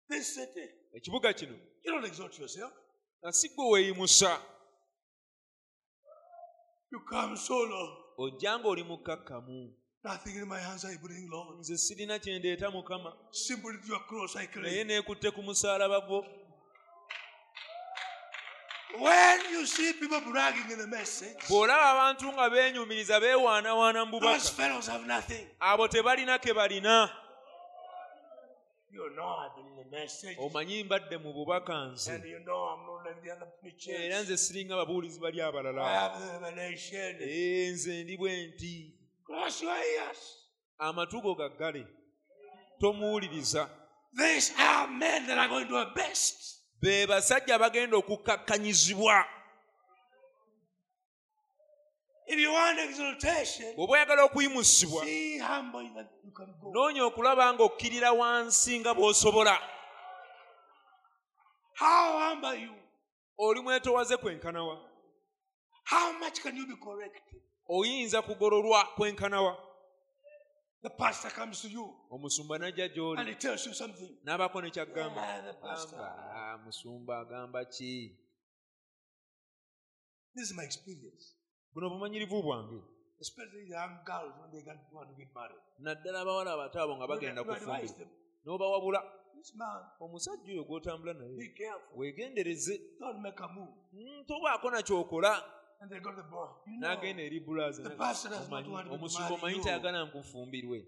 This city, you don't exalt yourself. You come solo. Nothing in my hands I bring, Lord. Simply to your cross I claim. When you see people bragging in the message, those fellows have nothing. You know I've been in the message. And you know I'm not like the other preachers. I have the revelation. Cross your ears. These are men that are going to do our best. If you want exaltation, see humble that you can go. How humble you? How much can you be corrected? The pastor comes to you and he tells you something. Yeah, the pastor. This is my experience. Especially the young girls when they want to get married. You advise them. This man, be careful. Don't make a move. And they got the boy. You know, the pastor does not want to be married.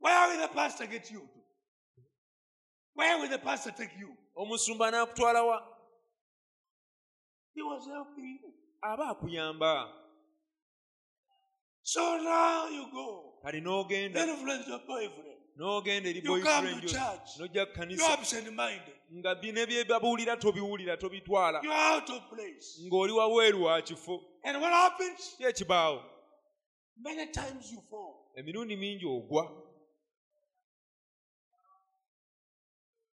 Where will the pastor get you? Where will the pastor take you? He was helping you. So now you go. You influence your boyfriend. You come to church. You're absent-minded. You're out of place. And what happens? Many times you fall.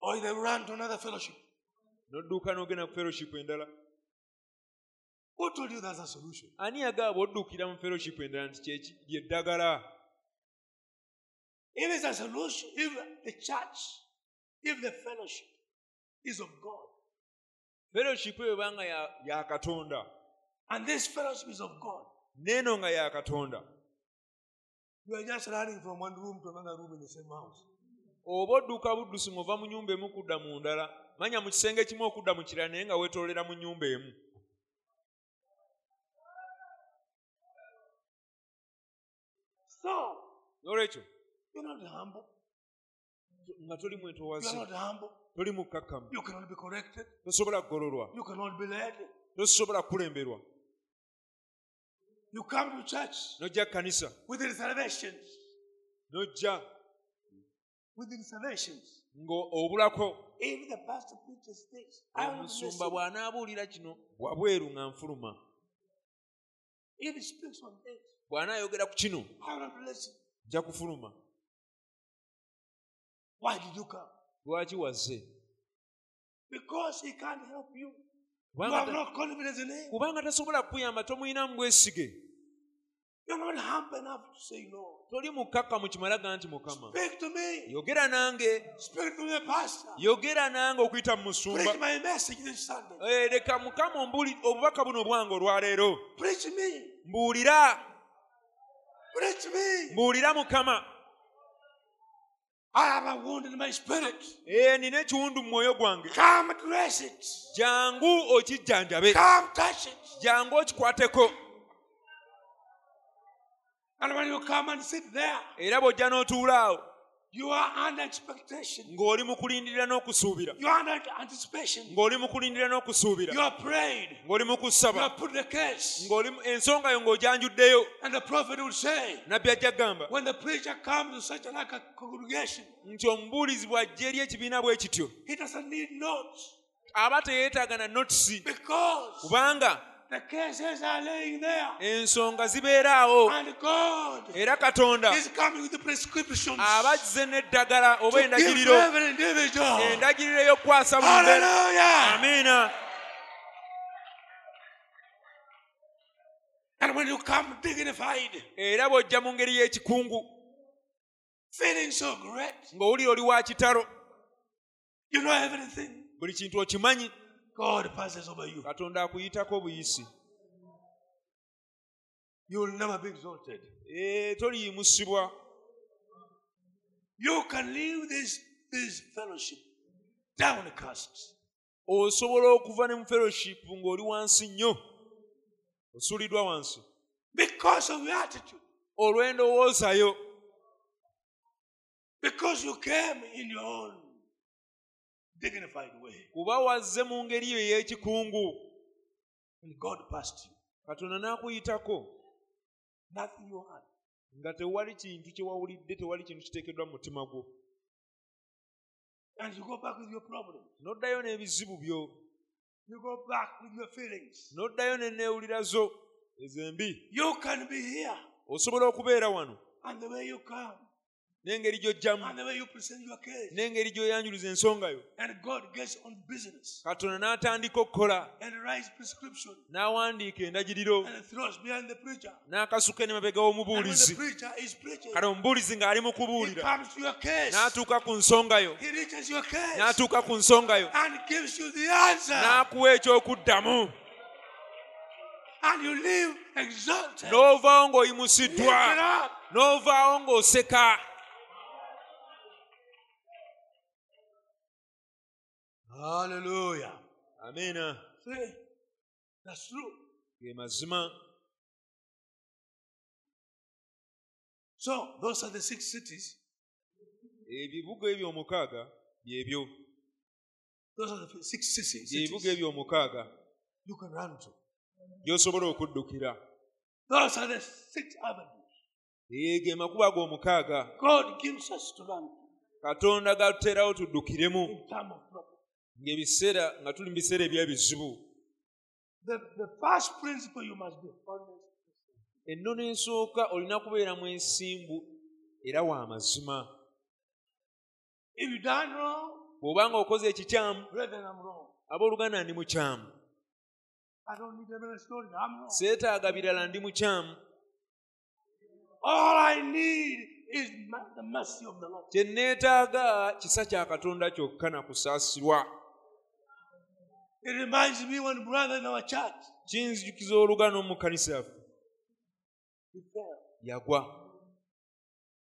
Or they run to another fellowship. Who told you that's a solution? If it's a solution, if the church, if the fellowship is of God. Fellowship ya Katonda. And this fellowship is of God. Neno nga ya Katonda. You are just running from one room to another room in the same house. Obodduka buddusi ngova mu nyumba emu kudda mu ndala. Manya mu kisenge kimu okudda mu kirala naye nga wetolera mu nyumba emu. So, Norecho, you're not humble. You are not humble. You cannot be corrected. You cannot be led. You come to church with the reservations. With the reservations. If the pastor preaches this, I will listen. If he speaks on this, I will listen. Why did you come? Because he can't help you. You have not confidence in him. You're not humble enough to say no. Speak to me. Speak to the pastor. Preach my message this Sunday. Preach me. Preach me. I have a wound in my spirit. Come dress it. Come touch it. And when you come and sit there, you are under expectation. You are under anticipation. You are prayed. You have put the case. And the prophet will say, when the preacher comes to such like a congregation, he doesn't need notes. Because the cases are laying there. And God is coming with the prescriptions to give every individual. Hallelujah. Amen. And when you come dignified, feeling so great, you know everything, God passes over you. You will never be exalted. You can leave this, this fellowship downcast. Because of your attitude. Because you came in your own dignified way. And God passed you. Nothing you had. And you go back with your problems. You go back with your feelings. You can be here. And the way you come. And the way you present your case. And God gets on business. And writes prescription. And throws behind the preacher. And when the preacher is preaching, he comes to your case. He reaches your case. And gives you the answer. And you live exalted. Lift it up. Hallelujah. Amen. See, that's true. So, those are the six cities. Those are the six cities. You can run to. Those are the six avenues. God gives us to run to. In time of problem. The, the first principle you must be honest. If you done wrong, brethren, I'm wrong. I don't need another story. I'm wrong. All I need is the mercy of the Lord. It reminds me one brother in our church. He fell.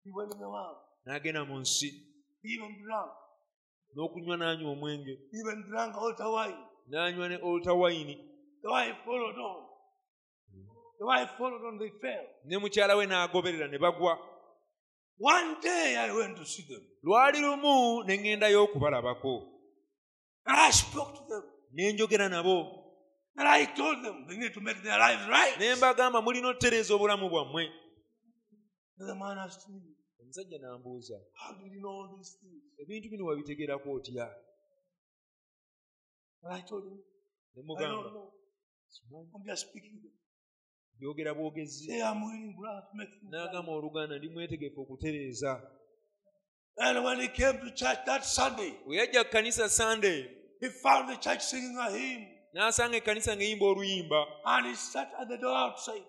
He went in the world. Even drunk. Even drunk altar wine. The wife followed on. The wife followed on, they fell. One day I went to see them. And I spoke to them. And I told them they need to make their lives right. And the man asked me, how did you know all these things? And I told him, I don't know. I'm just speaking to them. Say, I'm willing, brother, to make things right. And when he came to church that Sunday, Sunday, he found the church singing a hymn. And he sat at the door outside.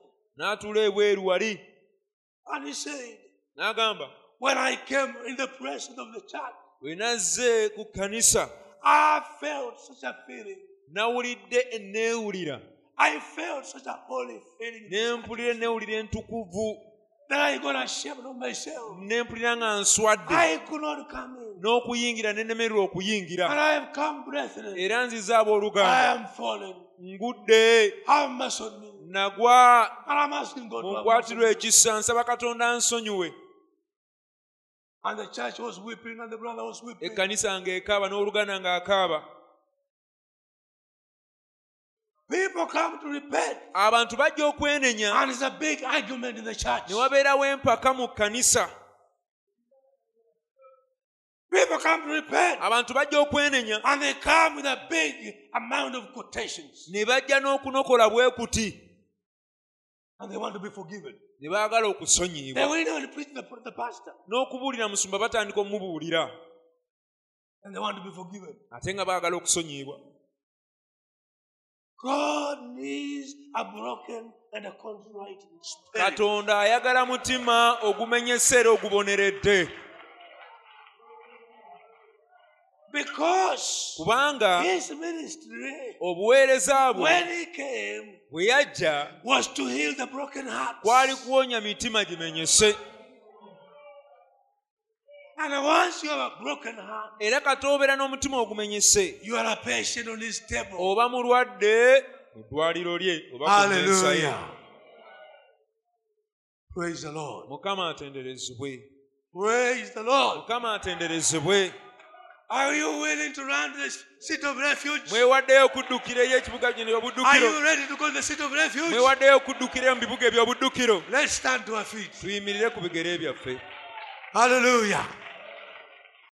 And he said, n'agamba, when I came in the presence of the church, bwe nazze ku kkanisa, I felt such a feeling. Nawulidde enneewulira. I felt such a holy feeling. Nempulira enneewulira entukuvu. That I got ashamed of myself. Nempulira nga nswadde. I could not come in. N'okuyingira nennemererwa okuyingira. And I have come breathless. Era nzize abooluganda. I am fallen. Ngudde. Have mercy on me. Nagwa. And I'm asking God to have mercy. Mukwatirwe ekisa, nsaba Katonda ansonyiwe. And the church was weeping and the brother was weeping. Ekkanisa ng'ekaaba n'oluganda ng'akaaba. People come to repent. Abantu bajja okwenenya. And it's a big argument in the church. Ne wabeerawo empaka mu kkanisa. People come to repent. Abantu bajja okwenenya. And they come with a big amount of quotations. Ne bajja n'okunokola bwekuti. And they want to be forgiven. They will not preach the, the pastor. And they want to be forgiven. God needs a broken and a contrite spirit. Because his ministry, when he came, was to heal the broken hearts. And once you have a broken heart, you are a patient on his table. Hallelujah. Praise the Lord. Praise the Lord. Are you willing to run to the seat of refuge? Are you ready to go to the seat of refuge? Let's stand to our feet. Hallelujah.